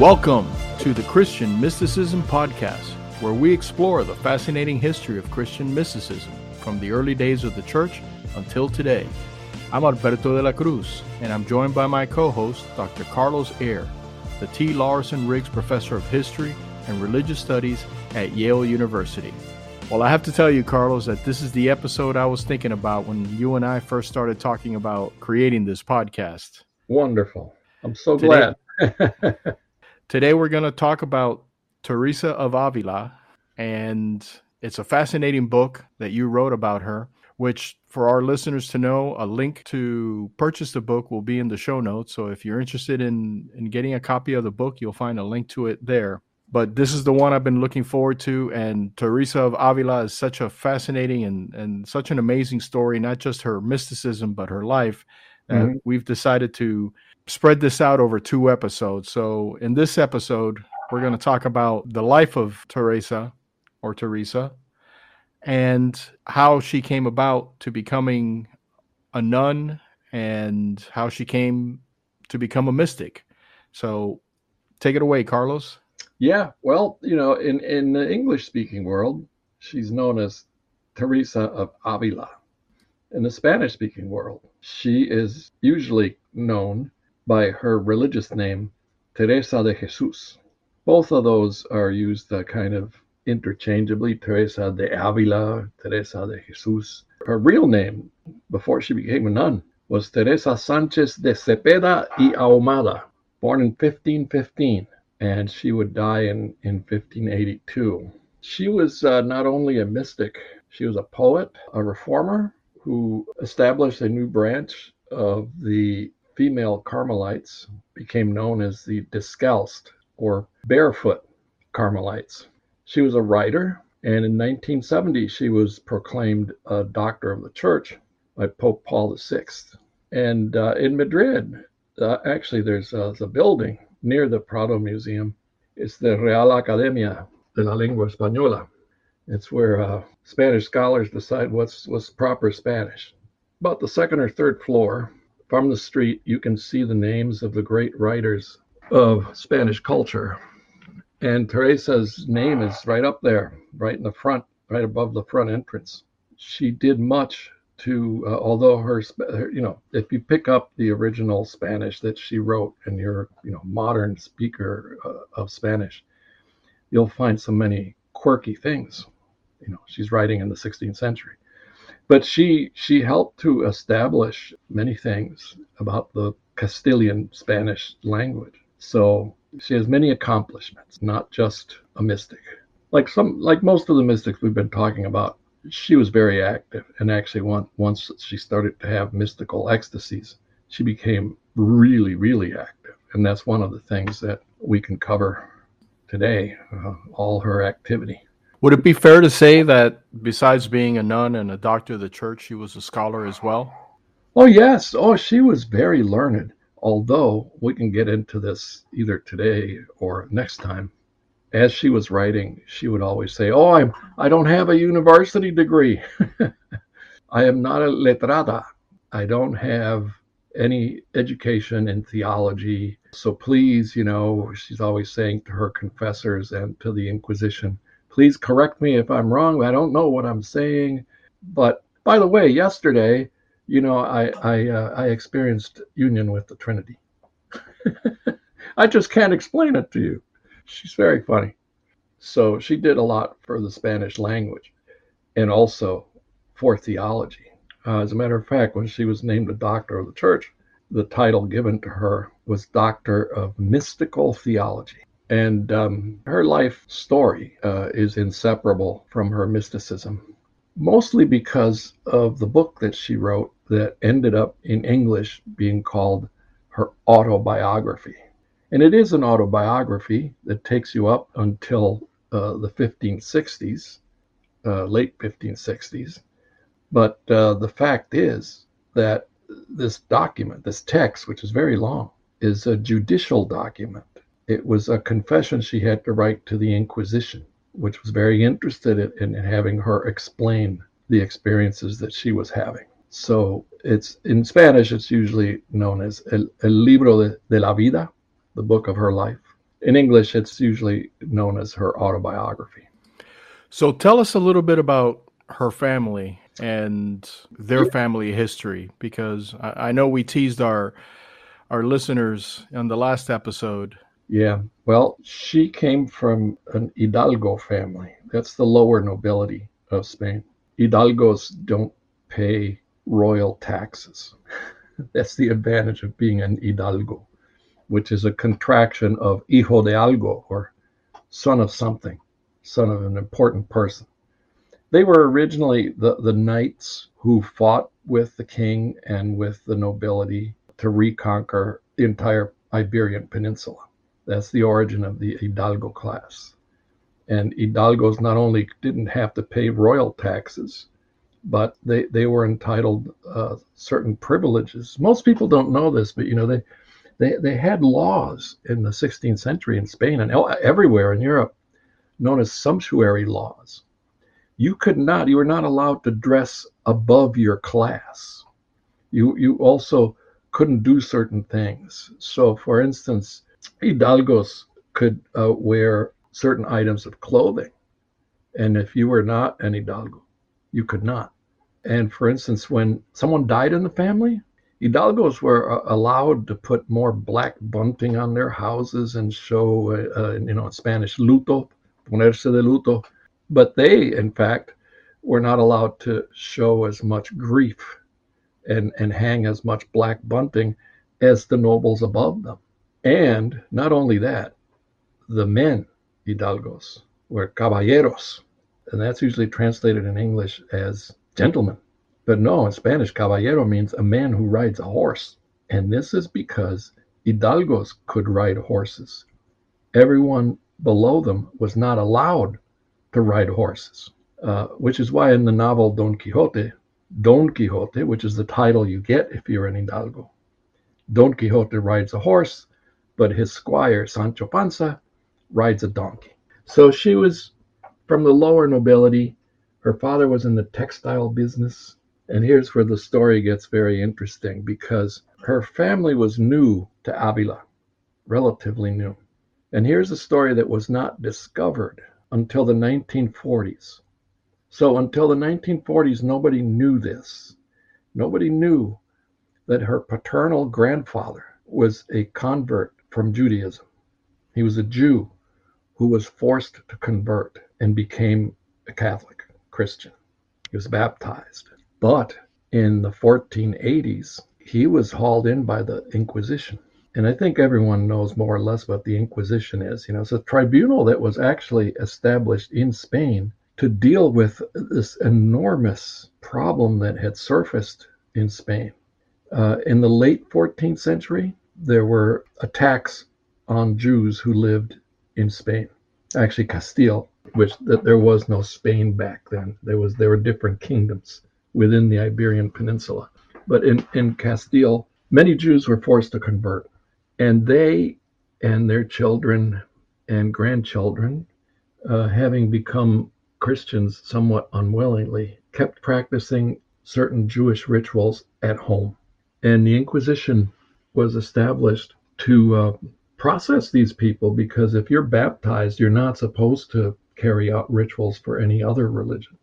Welcome to the Christian Mysticism Podcast, where we explore the fascinating history of Christian mysticism from the early days of the Church until today. I'm Alberto de la Cruz, and I'm joined by my co-host, Dr. Carlos Eire, the T. Larson Riggs Professor of History and Religious Studies at Yale University. Well, I have to tell you, Carlos, that this is the episode I was thinking about when you and I first started talking about creating this podcast. Wonderful. I'm so glad. Today we're going to talk about Teresa of Avila, and it's a fascinating book that you wrote about her, which, for our listeners to know, a link to purchase the book will be in the show notes. So if you're interested in getting a copy of the book, you'll find a link to it there. But this is the one I've been looking forward to, and Teresa of Avila is such a fascinating and such an amazing story, not just her mysticism, but her life. We've decided to spread this out over two episodes. So in this episode, we're going to talk about the life of Teresa, and how she came about to becoming a nun and how she came to become a mystic. So take it away, Carlos. Yeah, well, you know, in the English-speaking world, she's known as Teresa of Avila. In the Spanish-speaking world, she is usually known by her religious name, Teresa de Jesús. Both of those are used kind of interchangeably, Teresa de Avila, Teresa de Jesús. Her real name, before she became a nun, was Teresa Sánchez de Cepeda y Ahomada, born in 1515, and she would die in 1582. She was not only a mystic, she was a poet, a reformer, who established a new branch of the female Carmelites, became known as the Descalced or Barefoot Carmelites. She was a writer, and in 1970, she was proclaimed a Doctor of the Church by Pope Paul VI. And in Madrid, actually, there's a building near the Prado Museum. It's the Real Academia de la Lengua Española. It's where Spanish scholars decide what's proper Spanish. About the second or third floor, from the street, you can see the names of the great writers of Spanish culture. And Teresa's name is right up there, right in the front, right above the front entrance. She did much to, although her, you know, if you pick up the original Spanish that she wrote and you're, you know, modern speaker of Spanish, you'll find so many quirky things. You know, she's writing in the 16th century, but she helped to establish many things about the Castilian Spanish language. So she has many accomplishments, not just a mystic. Like most of the mystics we've been talking about, she was very active, and actually once she started to have mystical ecstasies, she became really, really active. And that's one of the things that we can cover today, all her activity. Would it be fair to say that besides being a nun and a doctor of the church, she was a scholar as well? Oh, yes. Oh, she was very learned, although we can get into this either today or next time. As she was writing, she would always say, oh, I don't have a university degree. I am not a letrada. I don't have any education in theology. So please, you know, she's always saying to her confessors and to the Inquisition, please correct me if I'm wrong. I don't know what I'm saying. But by the way, yesterday, you know, I experienced union with the Trinity. I just can't explain it to you. She's very funny. So she did a lot for the Spanish language and also for theology. As a matter of fact, when she was named a Doctor of the Church, the title given to her was Doctor of Mystical Theology. And her life story is inseparable from her mysticism, mostly because of the book that she wrote that ended up in English being called her autobiography. And it is an autobiography that takes you up until the 1560s, late 1560s. But the fact is that this document, this text, which is very long, is a judicial document. It was a confession she had to write to the Inquisition, which was very interested in having her explain the experiences that she was having. So it's in Spanish, it's usually known as El Libro de la Vida, the book of her life. in English, it's usually known as her autobiography. So tell us a little bit about her family and their family history, because I know we teased our listeners on the last episode. Yeah, well, she came from an Hidalgo family. That's the lower nobility of Spain. Hidalgos don't pay royal taxes. That's the advantage of being an Hidalgo, which is a contraction of hijo de algo, or son of something, son of an important person. They were originally the knights who fought with the king and with the nobility to reconquer the entire Iberian Peninsula. That's the origin of the Hidalgo class. And Hidalgos not only didn't have to pay royal taxes, but they were entitled certain privileges. Most people don't know this, but you know, they had laws in the 16th century in Spain and everywhere in Europe known as sumptuary laws. You were not allowed to dress above your class. You also couldn't do certain things. So, for instance, Hidalgos could wear certain items of clothing, and if you were not an Hidalgo, you could not. And for instance, when someone died in the family, Hidalgos were allowed to put more black bunting on their houses and show, in Spanish, luto, ponerse de luto. But they, in fact, were not allowed to show as much grief and hang as much black bunting as the nobles above them. And not only that, the men Hidalgos were caballeros, and that's usually translated in English as gentlemen. But no, in Spanish, caballero means a man who rides a horse. And this is because Hidalgos could ride horses. Everyone below them was not allowed to ride horses, which is why in the novel Don Quixote, which is the title you get if you're an Hidalgo, Don Quixote rides a horse, but his squire, Sancho Panza, rides a donkey. So she was from the lower nobility. Her father was in the textile business. And here's where the story gets very interesting, because her family was new to Avila, relatively new. And here's a story that was not discovered until the 1940s. So until the 1940s, nobody knew this. Nobody knew that her paternal grandfather was a convert from Judaism. He was a Jew who was forced to convert and became a Catholic Christian. He was baptized. But in the 1480s, he was hauled in by the Inquisition. And I think everyone knows more or less what the Inquisition is. You know, it's a tribunal that was actually established in Spain to deal with this enormous problem that had surfaced in Spain. In the late 14th century, there were attacks on Jews who lived in Spain, actually Castile, which there was no Spain back then. There were different kingdoms within the Iberian Peninsula. But in Castile, many Jews were forced to convert. And they and their children and grandchildren, having become Christians somewhat unwillingly, kept practicing certain Jewish rituals at home. And the Inquisition was established to process these people, because if you're baptized, you're not supposed to carry out rituals for any other religion.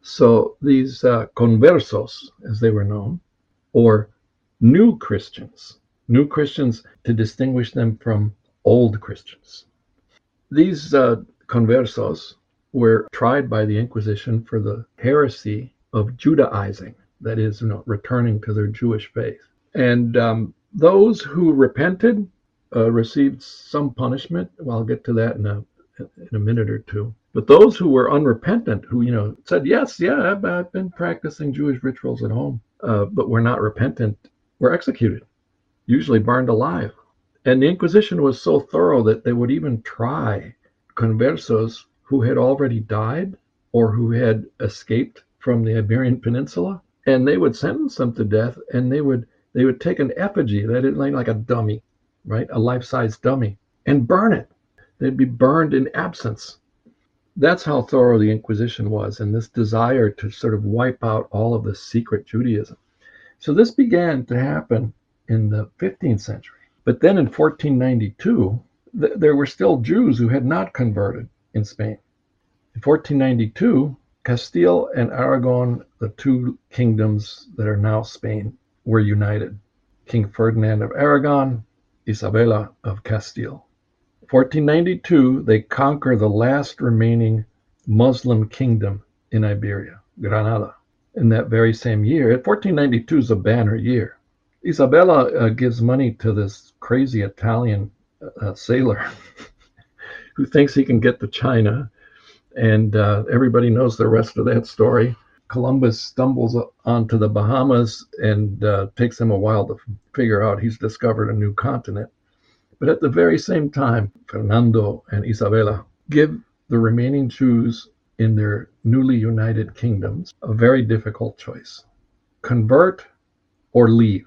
So these conversos, as they were known, or new Christians to distinguish them from old Christians. These conversos were tried by the Inquisition for the heresy of Judaizing, that is, returning to their Jewish faith. And those who repented received some punishment. Well, I'll get to that in a minute or two. But those who were unrepentant, who said, I've been practicing Jewish rituals at home, but were not repentant, were executed, usually burned alive. And the Inquisition was so thorough that they would even try conversos who had already died or who had escaped from the Iberian Peninsula, and they would sentence them to death, and they would take an effigy, that is like a dummy, right? A life-size dummy, and burn it. They'd be burned in absence. That's how thorough the Inquisition was, and this desire to sort of wipe out all of the secret Judaism. So this began to happen in the 15th century. But then in 1492, there were still Jews who had not converted in Spain. In 1492, Castile and Aragon, the two kingdoms that are now Spain, were united. King Ferdinand of Aragon, Isabella of Castile. 1492, they conquer the last remaining Muslim kingdom in Iberia, Granada. In that very same year, 1492 is a banner year. Isabella gives money to this crazy Italian sailor who thinks he can get to China, and everybody knows the rest of that story. Columbus stumbles onto the Bahamas, and takes him a while to figure out he's discovered a new continent. But at the very same time, Fernando and Isabella give the remaining Jews in their newly united kingdoms a very difficult choice: convert or leave.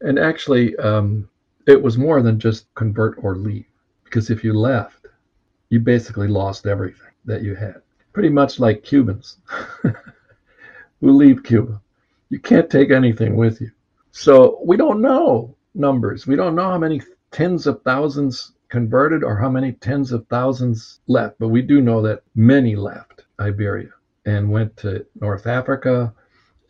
And actually, it was more than just convert or leave, because if you left, you basically lost everything that you had. Pretty much like Cubans who leave Cuba. You can't take anything with you. So we don't know numbers. We don't know how many tens of thousands converted or how many tens of thousands left, but we do know that many left Iberia and went to North Africa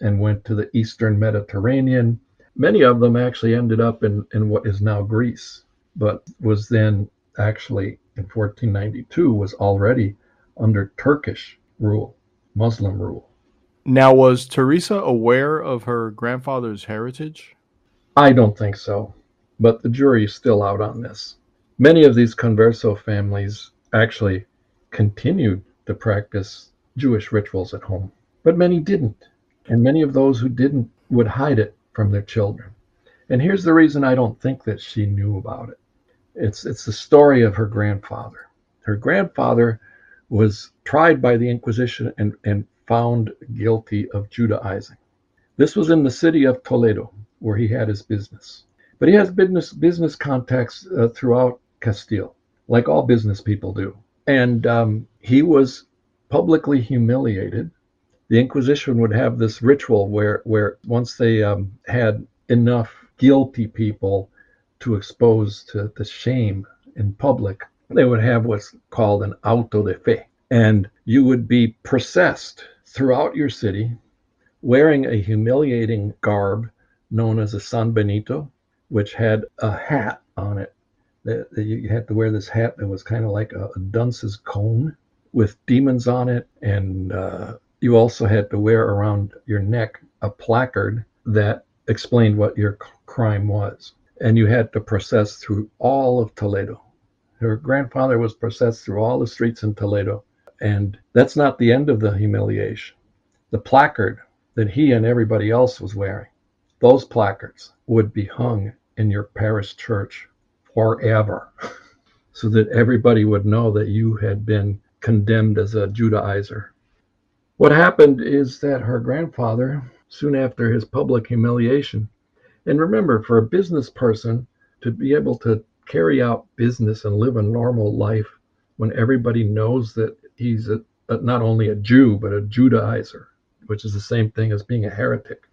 and went to the Eastern Mediterranean. Many of them actually ended up in what is now Greece, but was then actually in 1492 was already under Turkish rule, Muslim rule. Now, was Teresa aware of her grandfather's heritage? I don't think so, but the jury is still out on this. Many of these converso families actually continued to practice Jewish rituals at home, but many didn't, and many of those who didn't would hide it from their children. And here's the reason I don't think that she knew about it. It's the story of her grandfather. Her grandfather was tried by the Inquisition and found guilty of Judaizing. This was in the city of Toledo, where he had his business. But he has business contacts throughout Castile, like all business people do. And he was publicly humiliated. The Inquisition would have this ritual where once they had enough guilty people to expose to the shame in public, they would have what's called an auto de fe. And you would be processed throughout your city wearing a humiliating garb known as a San Benito, which had a hat on it. You had to wear this hat that was kind of like a dunce's cone with demons on it. And you also had to wear around your neck a placard that explained what your crime was. And you had to process through all of Toledo. Her grandfather was processed through all the streets in Toledo. And that's not the end of the humiliation. The placard that he and everybody else was wearing, those placards would be hung in your parish church forever so that everybody would know that you had been condemned as a Judaizer. What happened is that her grandfather, soon after his public humiliation, and remember, for a business person to be able to carry out business and live a normal life when everybody knows that he's not only a Jew, but a Judaizer, which is the same thing as being a heretic,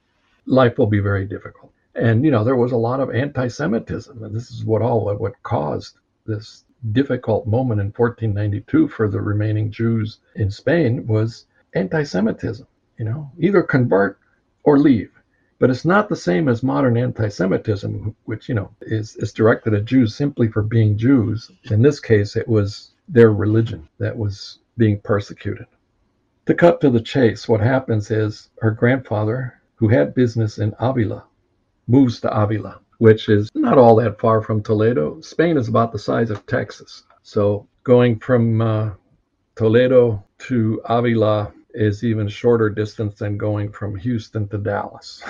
life will be very difficult. And, you know, there was a lot of anti-Semitism, and this is what caused this difficult moment in 1492 for the remaining Jews in Spain was anti-Semitism, you know, either convert or leave. But it's not the same as modern anti-Semitism, which, you know, is directed at Jews simply for being Jews. In this case, it was their religion that was being persecuted. To cut to the chase, what happens is her grandfather, who had business in Avila, moves to Avila, which is not all that far from Toledo. Spain is about the size of Texas. So going from Toledo to Avila is even shorter distance than going from Houston to Dallas.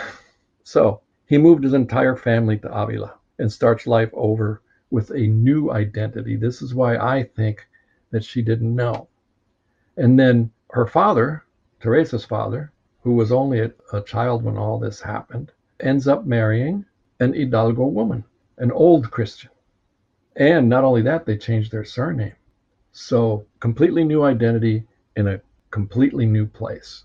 So he moved his entire family to Avila and starts life over with a new identity. This is why I think that she didn't know. And then her father, Teresa's father, who was only a child when all this happened, ends up marrying an Hidalgo woman, an old Christian. And not only that, they changed their surname. So completely new identity in a completely new place.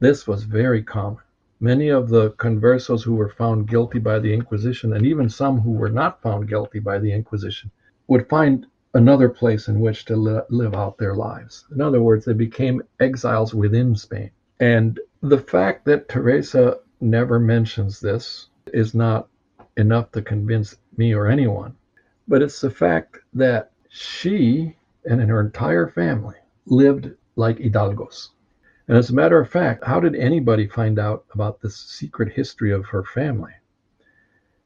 This was very common. Many of the conversos who were found guilty by the Inquisition, and even some who were not found guilty by the Inquisition, would find another place in which to live out their lives. In other words, they became exiles within Spain. And the fact that Teresa never mentions this is not enough to convince me or anyone, but it's the fact that she and her entire family lived like hidalgos. And as a matter of fact, how did anybody find out about this secret history of her family?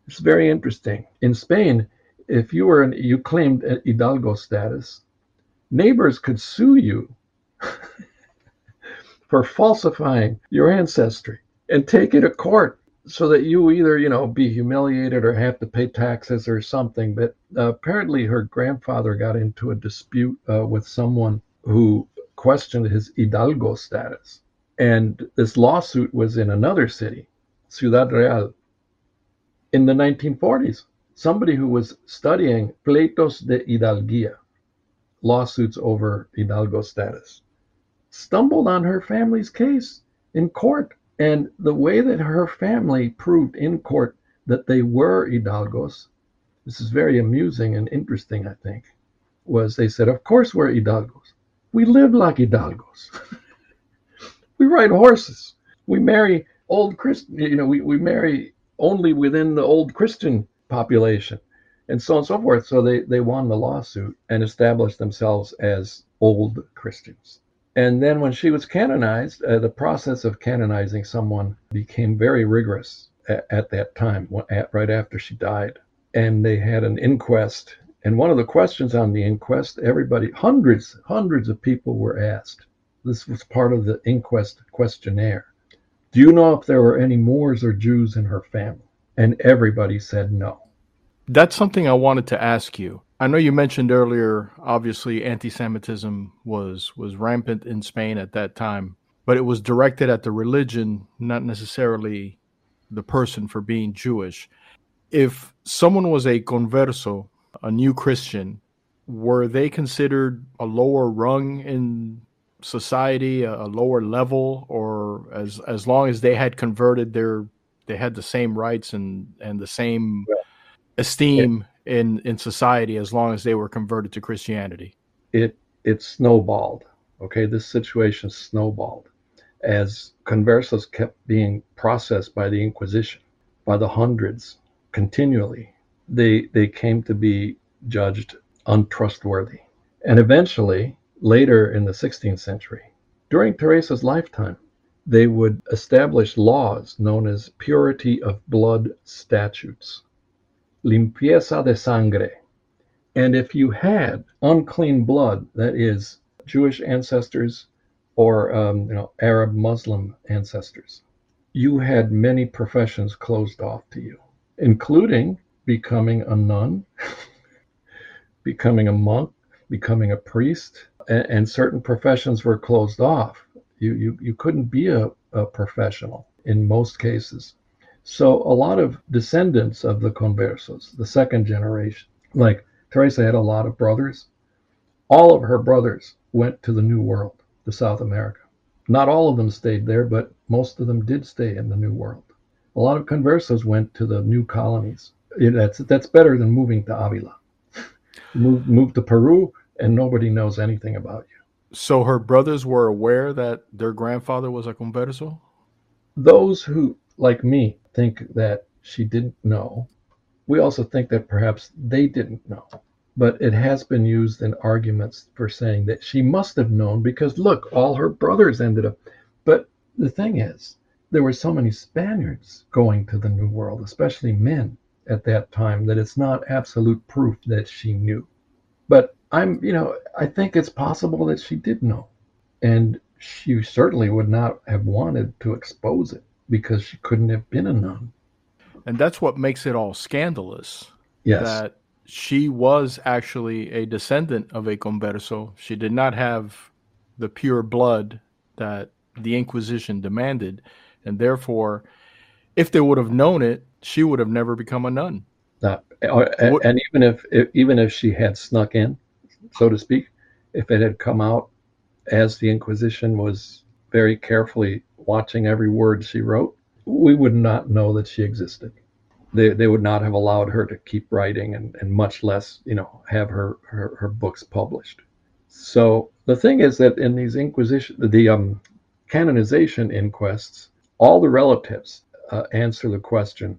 It's very interesting. In Spain, if you were you claimed an hidalgo status, neighbors could sue you for falsifying your ancestry and take you to court, so that you either, be humiliated or have to pay taxes or something. But apparently her grandfather got into a dispute with someone who questioned his hidalgo status. And this lawsuit was in another city, Ciudad Real, in the 1940s. Somebody who was studying pleitos de hidalguía, lawsuits over hidalgo status, stumbled on her family's case in court. And the way that her family proved in court that they were hidalgos, this is very amusing and interesting, I think, was they said, of course we're hidalgos. We live like hidalgos. We ride horses. We marry old Christian, we marry only within the old Christian population, and so on and so forth. So they won the lawsuit and established themselves as old Christians. And then when she was canonized, the process of canonizing someone became very rigorous at that time, right after she died. And they had an inquest. And one of the questions on the inquest, everybody, hundreds of people were asked. This was part of the inquest questionnaire. Do you know if there were any Moors or Jews in her family? And everybody said no. That's something I wanted to ask you. I know you mentioned earlier, obviously, anti-Semitism was rampant in Spain at that time, but it was directed at the religion, not necessarily the person for being Jewish. If someone was a converso, a new Christian, were they considered a lower rung in society, a lower level, or as long as they had converted, they had the same rights and the same esteem? Yeah. In society, as long as they were converted to Christianity, it snowballed. Okay, this situation snowballed as conversos kept being processed by the Inquisition, by the hundreds continually. They came to be judged untrustworthy, and eventually, later in the 16th century, during Teresa's lifetime, they would establish laws known as purity of blood statutes. Limpieza de sangre. And if you had unclean blood, that is Jewish ancestors or Arab Muslim ancestors, you had many professions closed off to you, including becoming a nun, becoming a monk, becoming a priest, and certain professions were closed off. You couldn't be a professional in most cases. So a lot of descendants of the conversos, the second generation, like Teresa had a lot of brothers. All of her brothers went to the New World, to South America. Not all of them stayed there, but most of them did stay in the New World. A lot of conversos went to the new colonies. That's better than moving to Avila. Move to Peru, and nobody knows anything about you. So her brothers were aware that their grandfather was a converso? Those who, like me, think that she didn't know. We also think that perhaps they didn't know, but it has been used in arguments for saying that she must have known because look, all her brothers ended up. But the thing is, there were so many Spaniards going to the New World, especially men at that time, that it's not absolute proof that she knew. But I think it's possible that she did know, and she certainly would not have wanted to expose it, because she couldn't have been a nun. And that's what makes it all scandalous. Yes. That she was actually a descendant of a converso. She did not have the pure blood that the Inquisition demanded. And therefore, if they would have known it, she would have never become a nun. And even if she had snuck in, so to speak, if it had come out as the Inquisition was very carefully watching every word she wrote, we would not know that she existed. they would not have allowed her to keep writing, and much less, you know, have her books published. So the thing is that in these canonization inquests, all the relatives answer the question,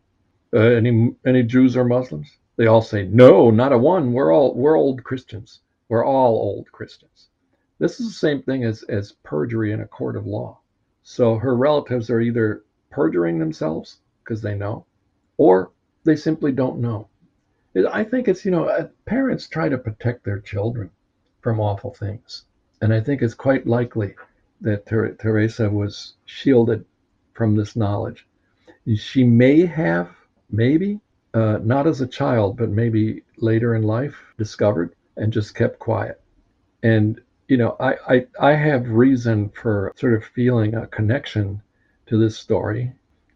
any Jews or Muslims? They all say, no, not a one. We're old Christians. We're all old Christians. This is the same thing as perjury in a court of law. So her relatives are either perjuring themselves because they know, or they simply don't know. I think it's, you know, parents try to protect their children from awful things. And I think it's quite likely that Teresa was shielded from this knowledge. She may have, maybe, not as a child, but maybe later in life, discovered and just kept quiet. And, you know, I have reason for sort of feeling a connection to this story,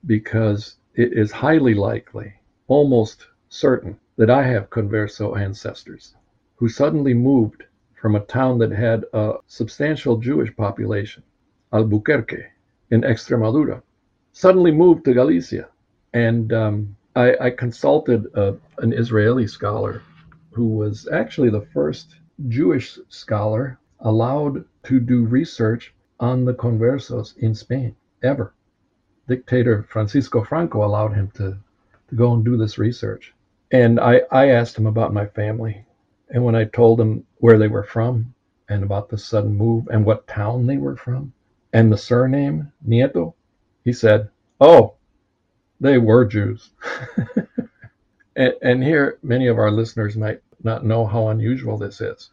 because it is highly likely, almost certain, that I have converso ancestors who suddenly moved from a town that had a substantial Jewish population, Albuquerque, in Extremadura, suddenly moved to Galicia. And I consulted an Israeli scholar who was actually the first Jewish scholar allowed to do research on the conversos in Spain, ever. Dictator Francisco Franco allowed him to go and do this research. And I asked him about my family. And when I told him where they were from and about the sudden move and what town they were from and the surname, Nieto, he said, oh, they were Jews. and here, many of our listeners might not know how unusual this is.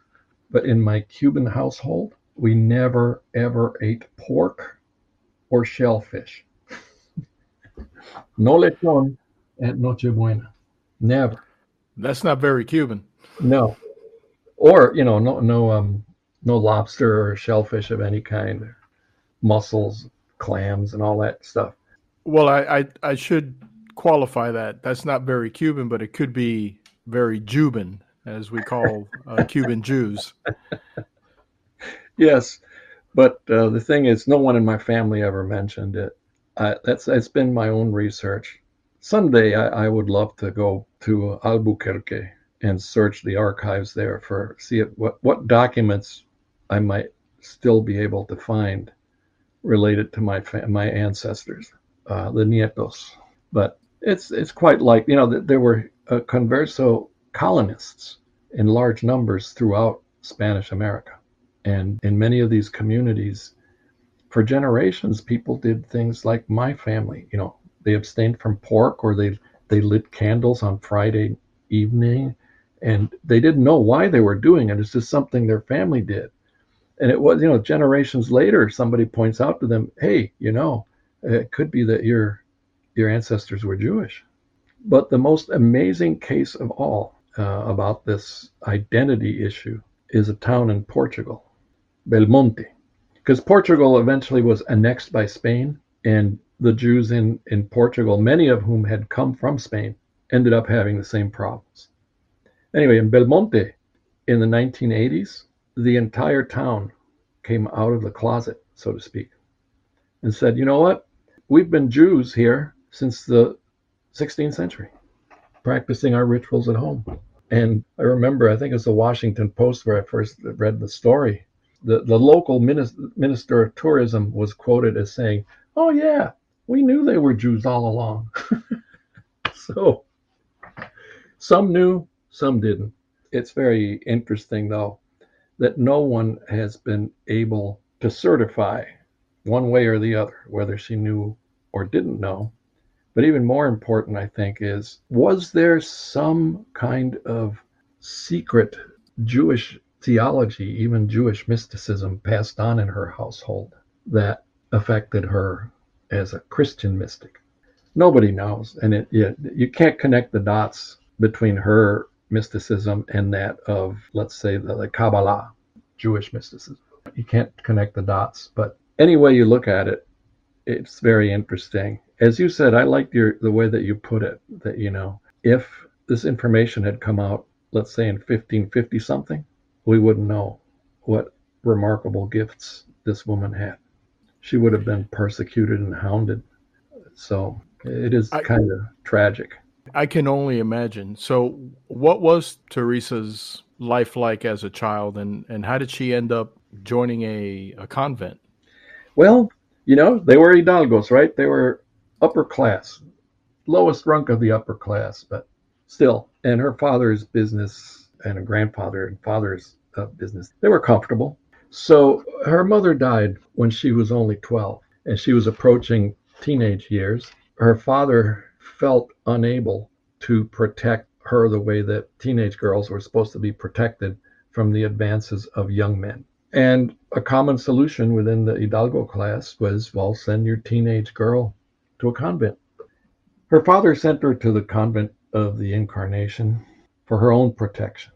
But in my Cuban household, we never, ever ate pork or shellfish. No lechon at Nochebuena. Never. That's not very Cuban. No. Or, you know, no lobster or shellfish of any kind, mussels, clams, and all that stuff. Well, I should qualify that. That's not very Cuban, but it could be very Juban, as we call Cuban Jews. Yes, but the thing is, no one in my family ever mentioned it. It's been my own research. Someday I would love to go to Albuquerque and search the archives there for what documents I might still be able to find related to my ancestors, the Nietos. But it's quite like, you know, that there were converso colonists in large numbers throughout Spanish America, and in many of these communities, for generations, people did things like my family. You know, they abstained from pork, or they lit candles on Friday evening. And they didn't know why they were doing it. It's just something their family did. And it was, you know, generations later, somebody points out to them, hey, you know, it could be that your ancestors were Jewish. But the most amazing case of all about this identity issue is a town in Portugal, Belmonte. Because Portugal eventually was annexed by Spain, and the Jews in Portugal, many of whom had come from Spain, ended up having the same problems. Anyway, in Belmonte, in the 1980s, the entire town came out of the closet, so to speak, and said, you know what? We've been Jews here since the 16th century, practicing our rituals at home. And I remember, I think it was the Washington Post where I first read the story, the local minister of tourism was quoted as saying, oh yeah, we knew they were Jews all along. So some knew, some didn't. It's very interesting, though, that no one has been able to certify one way or the other, whether she knew or didn't know. But even more important, I think, is, was there some kind of secret Jewish theology, even Jewish mysticism, passed on in her household that affected her as a Christian mystic? Nobody knows. And you can't connect the dots between her mysticism and that of, let's say, the Kabbalah, Jewish mysticism. You can't connect the dots, but any way you look at it, it's very interesting. As you said, I liked the way that you put it, that, you know, if this information had come out, let's say in 1550 something, we wouldn't know what remarkable gifts this woman had. She would have been persecuted and hounded. So it is kind of tragic. I can only imagine. So what was Teresa's life like as a child, and how did she end up joining a convent? Well, you know, they were hidalgos, right? They were upper class, lowest rung of the upper class, but still. And her father's business and her grandfather and father's business, they were comfortable. So her mother died when she was only 12, and she was approaching teenage years. Her father felt unable to protect her the way that teenage girls were supposed to be protected from the advances of young men. And a common solution within the hidalgo class was, well, send your teenage girl to a convent. Her father sent her to the Convent of the Incarnation for her own protection,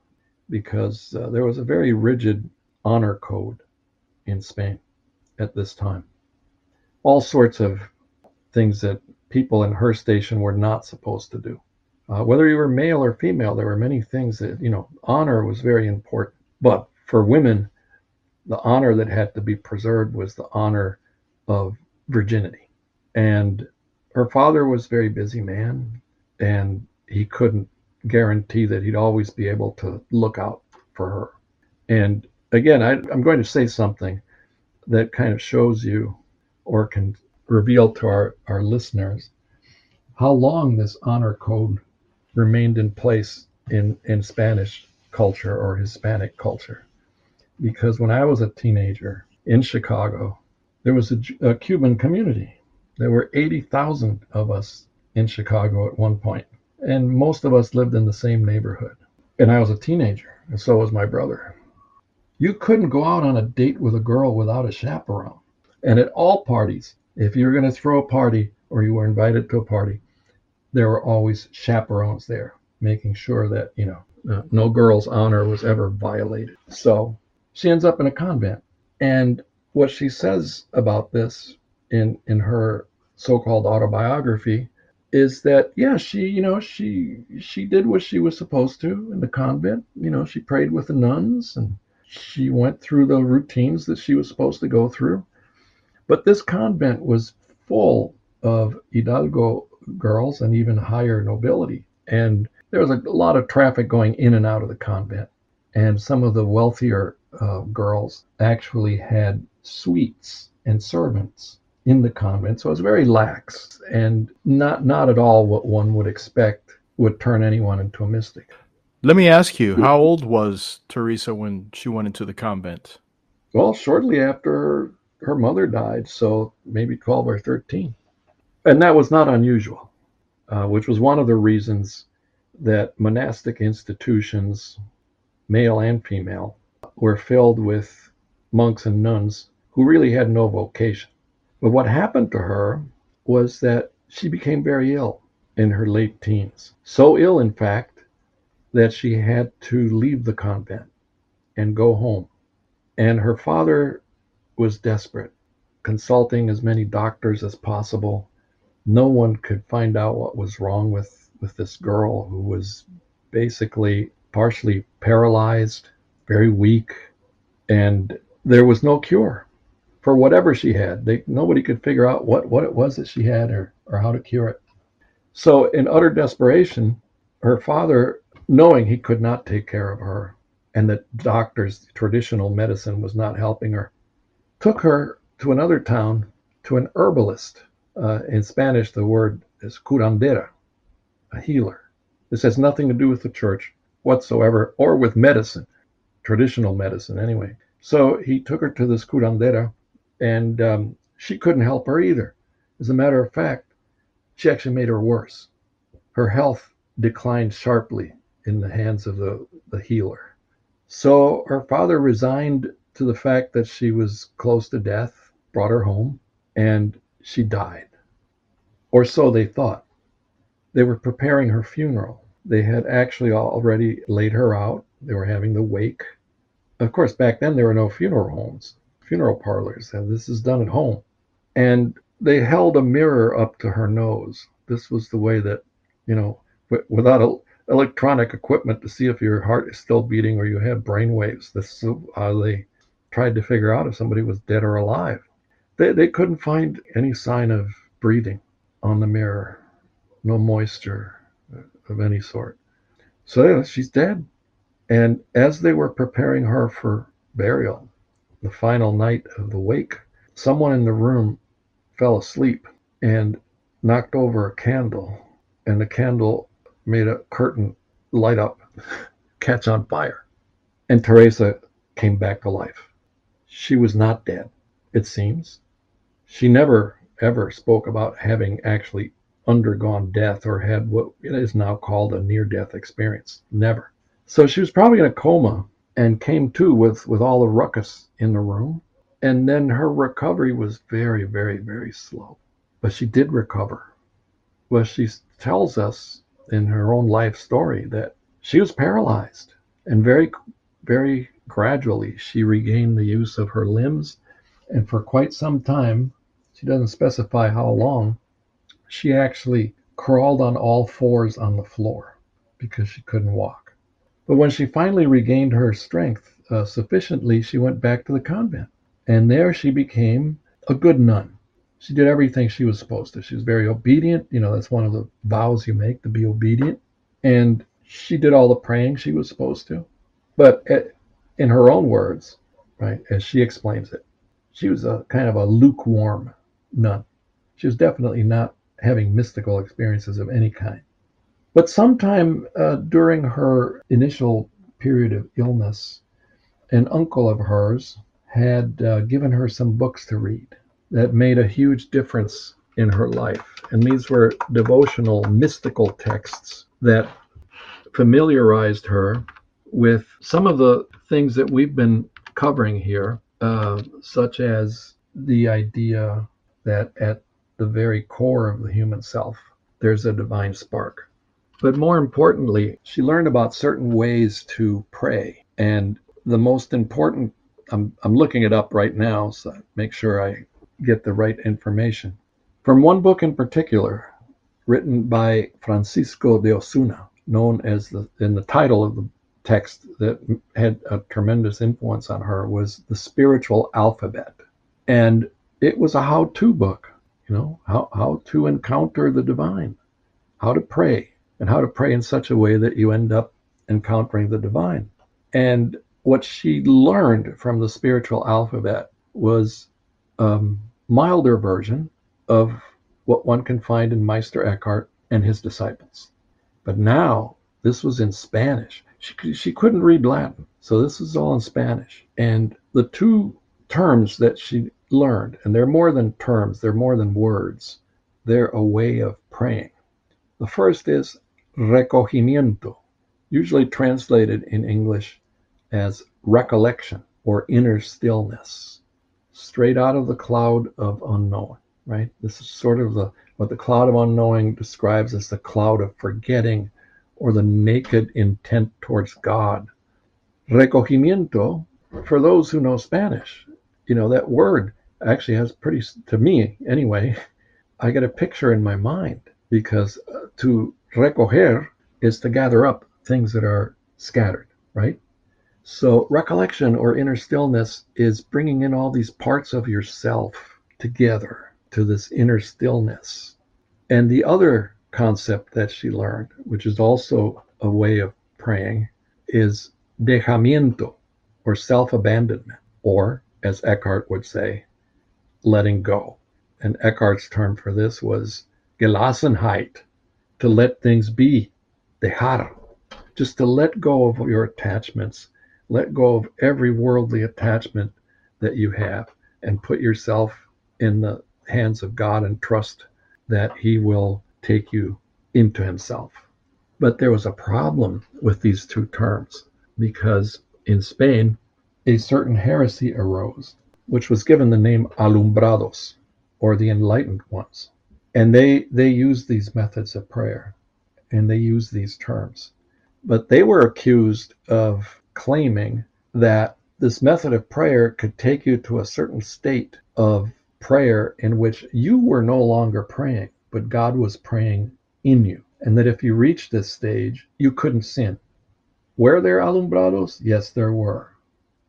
because there was a very rigid honor code in Spain at this time. All sorts of things that people in her station were not supposed to do. Whether you were male or female, there were many things that, you know, honor was very important. But for women, the honor that had to be preserved was the honor of virginity. And her father was a very busy man, and he couldn't guarantee that he'd always be able to look out for her. And again, I'm going to say something that kind of shows you, or can reveal to our listeners, how long this honor code remained in place in Spanish culture or Hispanic culture. Because when I was a teenager in Chicago, there was a Cuban community. There were 80,000 of us in Chicago at one point, and most of us lived in the same neighborhood. And I was a teenager, and so was my brother. You couldn't go out on a date with a girl without a chaperone. And at all parties, if you were going to throw a party or you were invited to a party, there were always chaperones there, making sure that, you know, no girl's honor was ever violated. So she ends up in a convent. And what she says about this in her so-called autobiography is that, yeah, she did what she was supposed to in the convent. You know, she prayed with the nuns, and she went through the routines that she was supposed to go through. But this convent was full of hidalgo girls and even higher nobility. And there was a lot of traffic going in and out of the convent. And some of the wealthier girls actually had suites and servants in the convent. So it was very lax, and not at all what one would expect would turn anyone into a mystic. Let me ask you, how old was Teresa when she went into the convent? Well, shortly after her mother died, so maybe 12 or 13. And that was not unusual, which was one of the reasons that monastic institutions, male and female, were filled with monks and nuns who really had no vocation. But what happened to her was that she became very ill in her late teens. So ill, in fact, that she had to leave the convent and go home. And her father was desperate, consulting as many doctors as possible. No one could find out what was wrong with this girl, who was basically partially paralyzed, very weak, and there was no cure for whatever she had. Nobody could figure out what it was that she had, or how to cure it. So in utter desperation, her father, knowing he could not take care of her, and that doctors, traditional medicine was not helping her, took her to another town, to an herbalist. In Spanish, the word is curandera, a healer. This has nothing to do with the church whatsoever, or with medicine, traditional medicine anyway. So he took her to this curandera, and she couldn't help her either. As a matter of fact, she actually made her worse. Her health declined sharply in the hands of the healer. So her father resigned to the fact that she was close to death, brought her home, and she died. Or so they thought. They were preparing her funeral. They had actually already laid her out. They were having the wake. Of course, back then there were no funeral homes, funeral parlors, and this is done at home. And they held a mirror up to her nose. This was the way that, you know, without electronic equipment to see if your heart is still beating or you have brain waves. This is how they tried to figure out if somebody was dead or alive. They couldn't find any sign of breathing on the mirror. No moisture, of any sort. So yeah, she's dead. And as they were preparing her for burial, the final night of the wake, someone in the room fell asleep and knocked over a candle, and the candle made a curtain light up, catch on fire, and Teresa came back to life. She was not dead, it seems. She never ever spoke about having actually undergone death or had what is now called a near-death experience. Never. So she was probably in a coma and came to with all the ruckus in the room. And then her recovery was very, very, very slow. But she did recover. Well, she tells us in her own life story that she was paralyzed. And very, very gradually she regained the use of her limbs. And for quite some time, she doesn't specify how long, she actually crawled on all fours on the floor because she couldn't walk. But when she finally regained her strength sufficiently, she went back to the convent. And there she became a good nun. She did everything she was supposed to. She was very obedient. You know, that's one of the vows you make, to be obedient. And she did all the praying she was supposed to. But in her own words, right, as she explains it, she was a kind of a lukewarm nun. She was definitely not having mystical experiences of any kind. But sometime during her initial period of illness, an uncle of hers had given her some books to read that made a huge difference in her life. And these were devotional, mystical texts that familiarized her with some of the things that we've been covering here, such as the idea that at the very core of the human self, there's a divine spark. But more importantly, she learned about certain ways to pray. And the most important, I'm looking it up right now, so make sure I get the right information. From one book in particular, written by Francisco de Osuna, known as the title of the text that had a tremendous influence on her was The Spiritual Alphabet. And it was a how-to book, you know, how to encounter the divine, how to pray, and how to pray in such a way that you end up encountering the divine. And what she learned from the Spiritual Alphabet was a milder version of what one can find in Meister Eckhart and his disciples. But now, this was in Spanish. She couldn't read Latin, so this is all in Spanish. And the two terms that she learned, and they're more than terms, they're more than words, they're a way of praying. The first is recogimiento, usually translated in English as recollection or inner stillness, straight out of the cloud of unknowing, right? This is sort of what the cloud of unknowing describes as the cloud of forgetting or the naked intent towards God. Recogimiento, for those who know Spanish, you know, that word actually has pretty, to me anyway, I get a picture in my mind, because to recoger is to gather up things that are scattered, right? So recollection or inner stillness is bringing in all these parts of yourself together to this inner stillness. And the other concept that she learned, which is also a way of praying, is dejamiento, or self-abandonment, or, as Eckhart would say, letting go. And Eckhart's term for this was gelassenheit, to let things be, dejar, just to let go of your attachments. Let go of every worldly attachment that you have and put yourself in the hands of God and trust that he will take you into himself. But there was a problem with these two terms, because in Spain, a certain heresy arose, which was given the name Alumbrados, or the enlightened ones. And they used these methods of prayer, and they used these terms. But they were accused of claiming that this method of prayer could take you to a certain state of prayer in which you were no longer praying, but God was praying in you. And that if you reached this stage, you couldn't sin. Were there alumbrados? Yes, there were.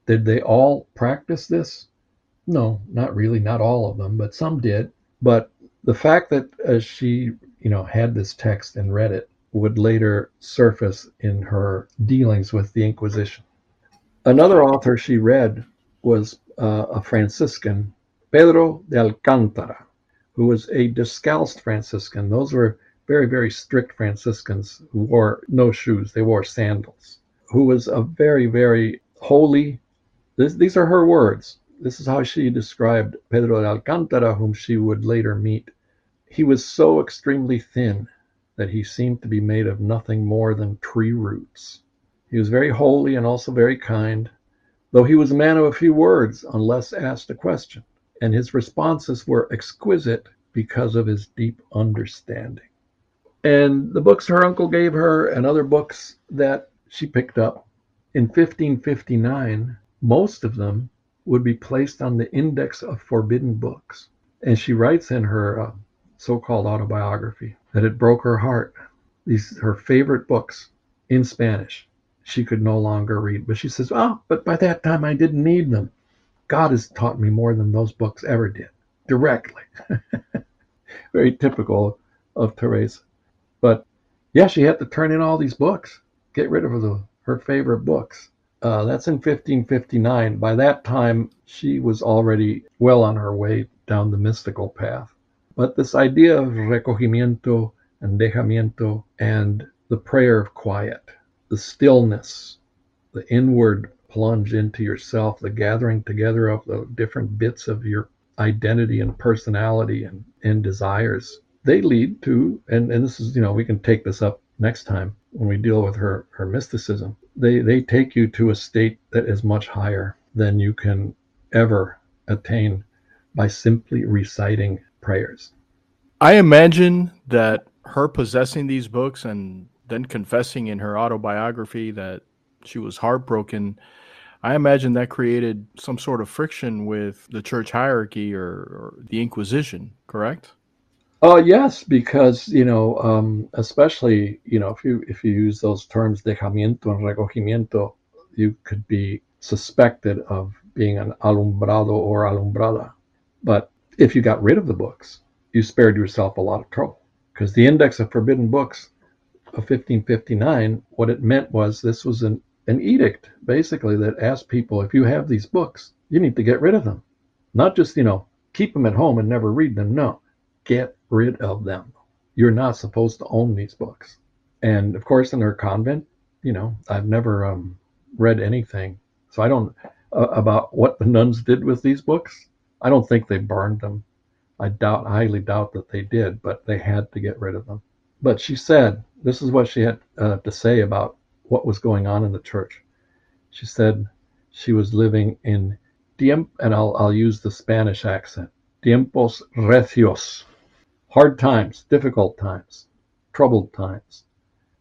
Did they all practice this? No, not really, not all of them, but some did. But the fact that she, you know, had this text and read it would later surface in her dealings with the Inquisition. Another author she read was a Franciscan, Pedro de Alcántara, who was a Descalced Franciscan. Those were very, very strict Franciscans who wore no shoes. They wore sandals, who was a very, very holy. These are her words. This is how she described Pedro de Alcántara, whom she would later meet. He was so extremely thin that he seemed to be made of nothing more than tree roots. He was very holy and also very kind, though he was a man of a few words unless asked a question, and his responses were exquisite because of his deep understanding. And the books her uncle gave her and other books that she picked up in 1559, most of them would be placed on the index of forbidden books. And she writes in her so-called autobiography that it broke her heart. These, her favorite books in Spanish, she could no longer read. But she says, oh, but by that time I didn't need them. God has taught me more than those books ever did, directly. Very typical of Teresa. But yeah, she had to turn in all these books, get rid of her favorite books. That's in 1559. By that time, she was already well on her way down the mystical path. But this idea of recogimiento and dejamiento and the prayer of quiet, the stillness, the inward plunge into yourself, the gathering together of the different bits of your identity and personality and desires, they lead to, and this is, we can take this up next time when we deal with her mysticism, they take you to a state that is much higher than you can ever attain by simply reciting prayers. I imagine that her possessing these books and then confessing in her autobiography that she was heartbroken, I imagine that created some sort of friction with the church hierarchy or the Inquisition, correct? Yes, because especially if you use those terms dejamiento and recogimiento, you could be suspected of being an alumbrado or alumbrada. But if you got rid of the books, you spared yourself a lot of trouble, because the Index of Forbidden Books of 1559, what it meant was this was an edict basically that asked people, if you have these books, you need to get rid of them, not just keep them at home and never read them. No, get rid of them. You're not supposed to own these books. And of course, in her convent, I've never read anything, so I don't about what the nuns did with these books. I don't think they burned them. I highly doubt that they did, but they had to get rid of them. But she said, this is what she had to say about what was going on in the church. She said she was living in tiempo, and I'll use the Spanish accent, tiempos recios. Hard times, difficult times, troubled times.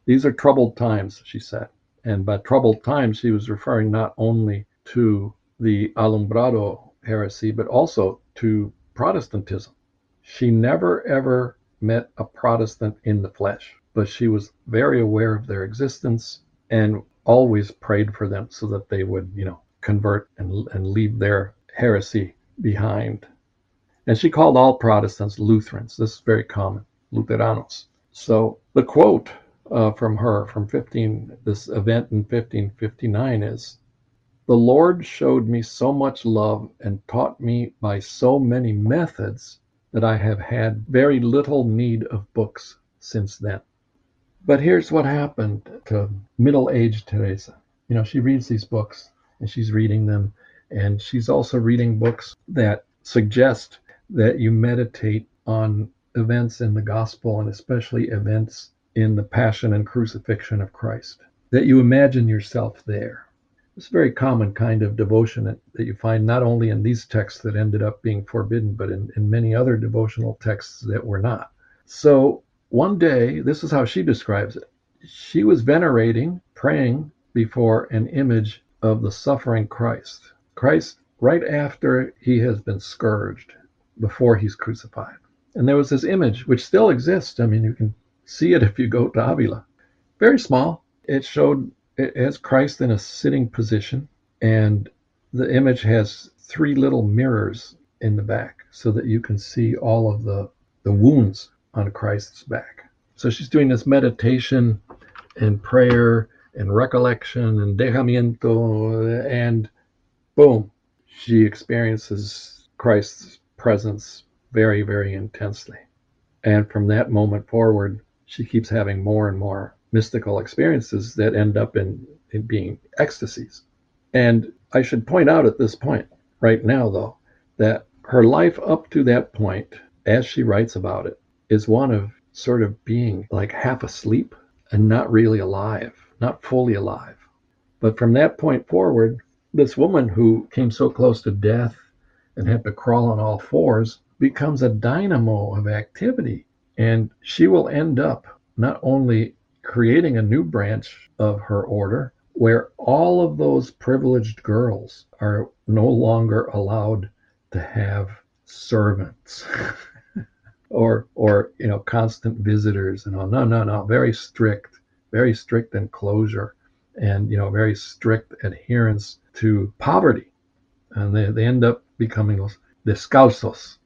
These are troubled times, she said. And by troubled times, she was referring not only to the Alumbrado heresy, but also to Protestantism. She never, ever met a Protestant in the flesh, but she was very aware of their existence and always prayed for them so that they would, convert and leave their heresy behind. And she called all Protestants Lutherans. This is very common, Luteranos. So the quote from her from this event in 1559 is, "The Lord showed me so much love and taught me by so many methods that I have had very little need of books since then." But here's what happened to middle-aged Teresa. She reads these books, and she's reading them, and she's also reading books that suggest that you meditate on events in the gospel, and especially events in the passion and crucifixion of Christ, that you imagine yourself there. It's a very common kind of devotion that you find not only in these texts that ended up being forbidden, but in many other devotional texts that were not. So one day, this is how she describes it. She was venerating, praying before an image of the suffering Christ. Christ, right after he has been scourged, before he's crucified. And there was this image, which still exists. You can see it if you go to Avila. Very small. It has Christ in a sitting position, and the image has three little mirrors in the back so that you can see all of the wounds on Christ's back. So she's doing this meditation and prayer and recollection and dejamiento, and boom, she experiences Christ's presence very, very intensely. And from that moment forward, she keeps having more and more mystical experiences that end up in being ecstasies. And I should point out at this point, right now though, that her life up to that point, as she writes about it, is one of sort of being like half asleep and not really alive, not fully alive. But from that point forward, this woman who came so close to death and had to crawl on all fours becomes a dynamo of activity. And she will end up not only creating a new branch of her order, where all of those privileged girls are no longer allowed to have servants or you know, constant visitors and all. No, very strict enclosure, and you know, very strict adherence to poverty. And they end up becoming those descalzos,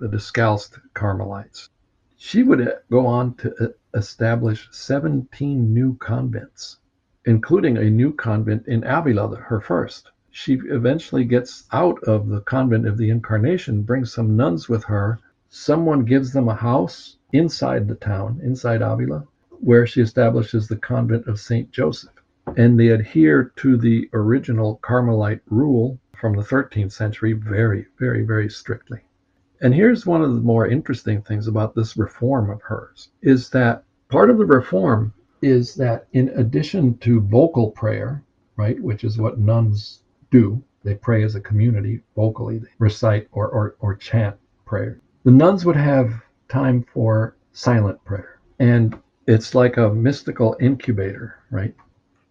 the Descalced Carmelites. She would go on to establish 17 new convents, including a new convent in Avila, her first. She eventually gets out of the Convent of the Incarnation, brings some nuns with her. Someone gives them a house inside the town, inside Avila, where she establishes the Convent of St. Joseph. And they adhere to the original Carmelite rule from the 13th century very, very, very strictly. And here's one of the more interesting things about this reform of hers, is that part of the reform is that in addition to vocal prayer, right, which is what nuns do, they pray as a community vocally, they recite or chant prayer. The nuns would have time for silent prayer. And it's like a mystical incubator, right?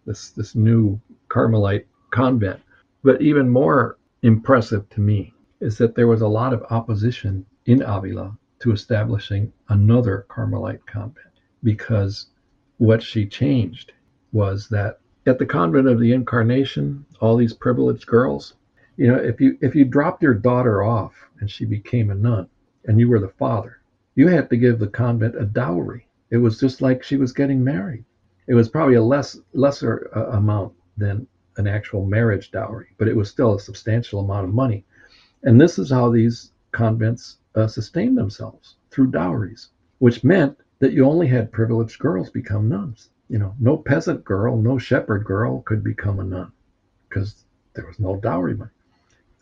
This new Carmelite convent. But even more impressive to me is that there was a lot of opposition in Avila to establishing another Carmelite convent, because what she changed was that at the Convent of the Incarnation, all these privileged girls, you know, if you dropped your daughter off and she became a nun and you were the father, you had to give the convent a dowry. It was just like she was getting married. It was probably a lesser amount than an actual marriage dowry, but it was still a substantial amount of money. And this is how these convents sustained themselves, through dowries, which meant that you only had privileged girls become nuns. You know, no peasant girl, no shepherd girl could become a nun because there was no dowry money.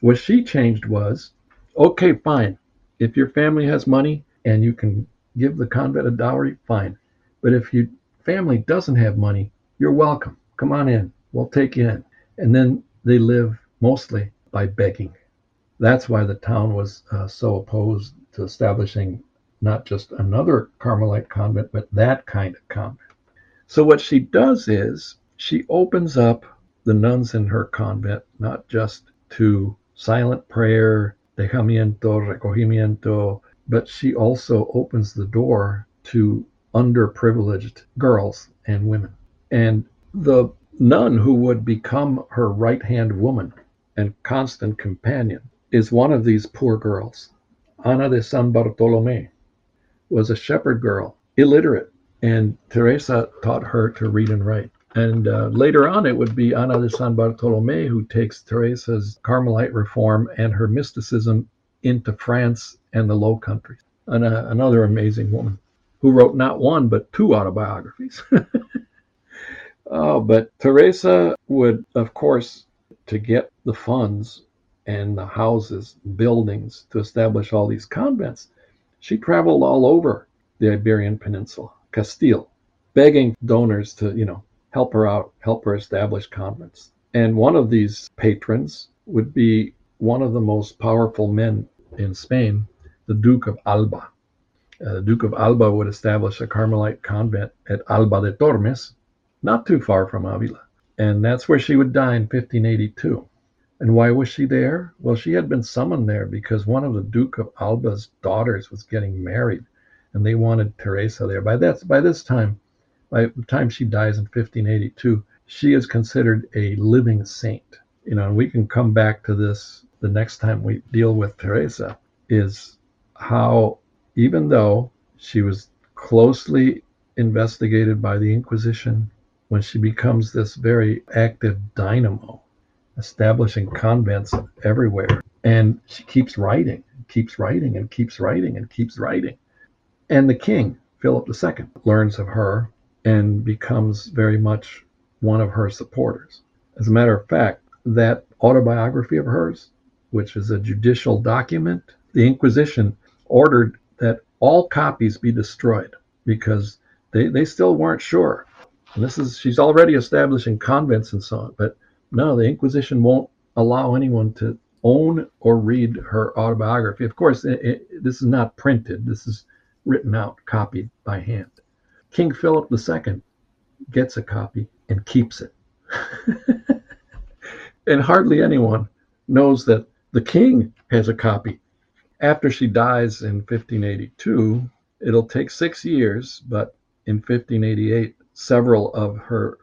What she changed was, okay, fine. If your family has money and you can give the convent a dowry, fine. But if your family doesn't have money, you're welcome. Come on in. We'll take you in. And then they live mostly by begging. That's why the town was so opposed to establishing not just another Carmelite convent, but that kind of convent. So what she does is she opens up the nuns in her convent, not just to silent prayer, dejamiento, recogimiento, but she also opens the door to underprivileged girls and women. And the nun who would become her right-hand woman and constant companion is one of these poor girls. Ana de San Bartolomé was a shepherd girl, illiterate, and Teresa taught her to read and write. And later on, it would be Ana de San Bartolomé who takes Teresa's Carmelite reform and her mysticism into France and the Low Countries. And another amazing woman who wrote not one, but two autobiographies. Oh, but Teresa would, of course, to get the funds and the houses, buildings to establish all these convents, she traveled all over the Iberian Peninsula, Castile, begging donors to, you know, help her out, help her establish convents. And one of these patrons would be one of the most powerful men in Spain, the Duke of Alba. The Duke of Alba would establish a Carmelite convent at Alba de Tormes, not too far from Avila. And that's where she would die in 1582. And why was she there? Well, she had been summoned there because one of the Duke of Alba's daughters was getting married, and they wanted Teresa there. By the time she dies in 1582, she is considered a living saint. You know, and we can come back to this the next time we deal with Teresa, is how even though she was closely investigated by the Inquisition when she becomes this very active dynamo, establishing convents everywhere. And she keeps writing. And the king, Philip II, learns of her and becomes very much one of her supporters. As a matter of fact, that autobiography of hers, which is a judicial document, the Inquisition ordered that all copies be destroyed because they still weren't sure. And she's already establishing convents and so on, but no, the Inquisition won't allow anyone to own or read her autobiography. Of course, this is not printed. This is written out, copied by hand. King Philip II gets a copy and keeps it. And hardly anyone knows that the king has a copy. After she dies in 1582, it'll take 6 years, but in 1588, several of her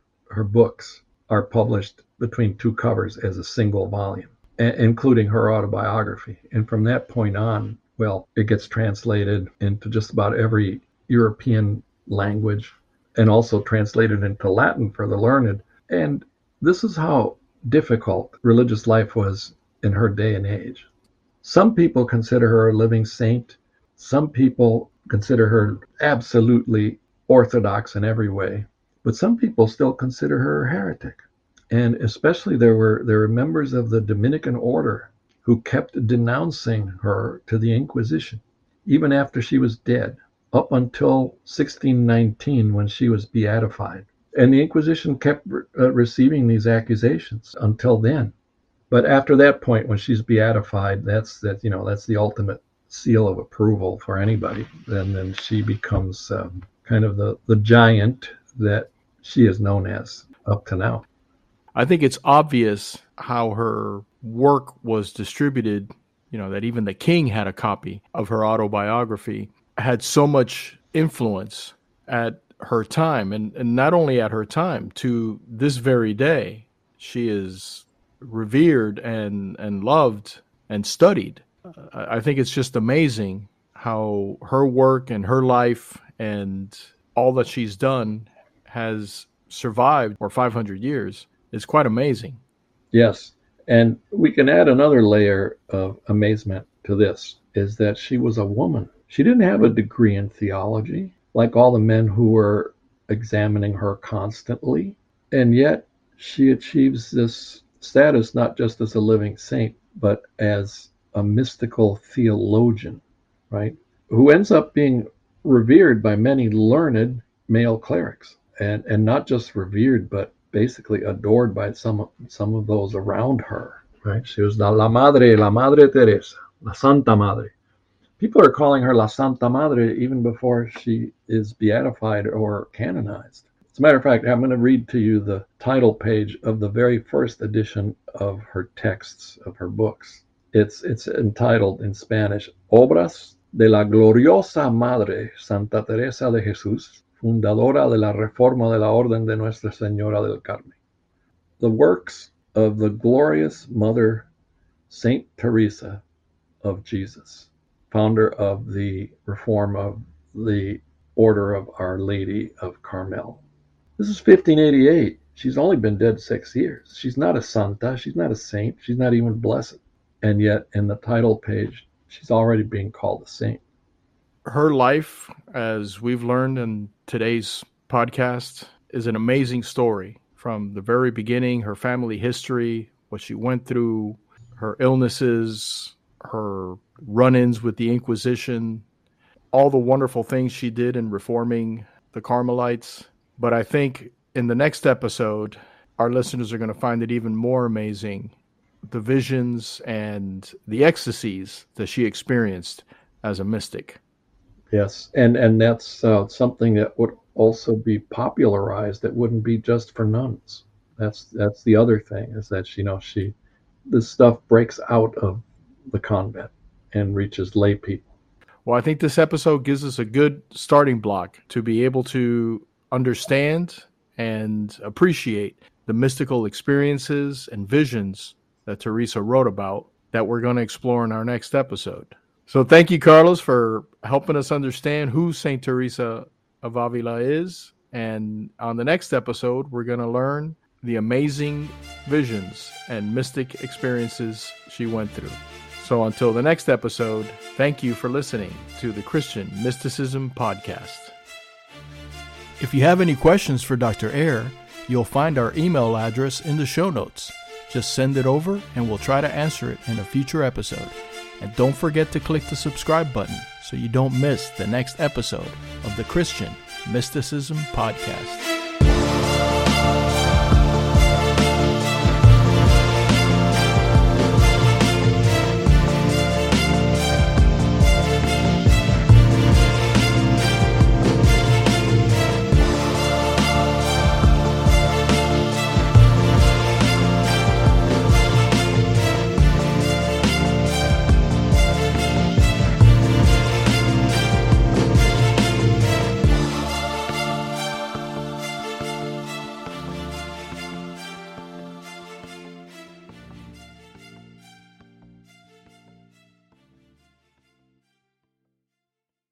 books are published between two covers as a single volume, including her autobiography. And from that point on, well, it gets translated into just about every European language and also translated into Latin for the learned. And this is how difficult religious life was in her day and age. Some people consider her a living saint. Some people consider her absolutely orthodox in every way. But some people still consider her a heretic. And especially there were members of the Dominican order who kept denouncing her to the Inquisition, even after she was dead, up until 1619 when she was beatified. And the Inquisition kept receiving these accusations until then. But after that point, when she's beatified, that's the ultimate seal of approval for anybody. And then she becomes kind of the giant that she is known as up to now. I think it's obvious how her work was distributed, that even the king had a copy of her autobiography, had so much influence at her time, and not only at her time, to this very day, she is revered and loved and studied. I think it's just amazing how her work and her life and all that she's done has survived for 500 years. It's quite amazing. Yes. And we can add another layer of amazement to this, is that she was a woman. She didn't have a degree in theology, like all the men who were examining her constantly. And yet she achieves this status, not just as a living saint, but as a mystical theologian, right? Who ends up being revered by many learned male clerics, and not just revered, but basically adored by some of those around her, right? She was la Madre Teresa, la Santa Madre. People are calling her la Santa Madre even before she is beatified or canonized. As a matter of fact, I'm going to read to you the title page of the very first edition of her texts, of her books. It's entitled in Spanish, Obras de la Gloriosa Madre Santa Teresa de Jesús, fundadora de la Reforma de la Orden de Nuestra Señora del Carmen. The works of the glorious Mother Saint Teresa of Jesus, founder of the Reform of the Order of Our Lady of Carmel. This is 1588. She's only been dead 6 years. She's not a santa. She's not a saint. She's not even blessed. And yet in the title page, she's already being called a saint. Her life, as we've learned in today's podcast, is an amazing story. From the very beginning, her family history, what she went through, her illnesses, her run-ins with the Inquisition, all the wonderful things she did in reforming the Carmelites. But I think in the next episode, our listeners are going to find it even more amazing, the visions and the ecstasies that she experienced as a mystic. Yes, and that's something that would also be popularized. That wouldn't be just for nuns. That's the other thing, is that this stuff breaks out of the convent and reaches lay people. Well, I think this episode gives us a good starting block to be able to understand and appreciate the mystical experiences and visions that Teresa wrote about that we're going to explore in our next episode. So thank you, Carlos, for helping us understand who St. Teresa of Avila is. And on the next episode, we're going to learn the amazing visions and mystic experiences she went through. So until the next episode, thank you for listening to the Christian Mysticism Podcast. If you have any questions for Dr. Eire, you'll find our email address in the show notes. Just send it over and we'll try to answer it in a future episode. And don't forget to click the subscribe button so you don't miss the next episode of the Christian Mysticism Podcast.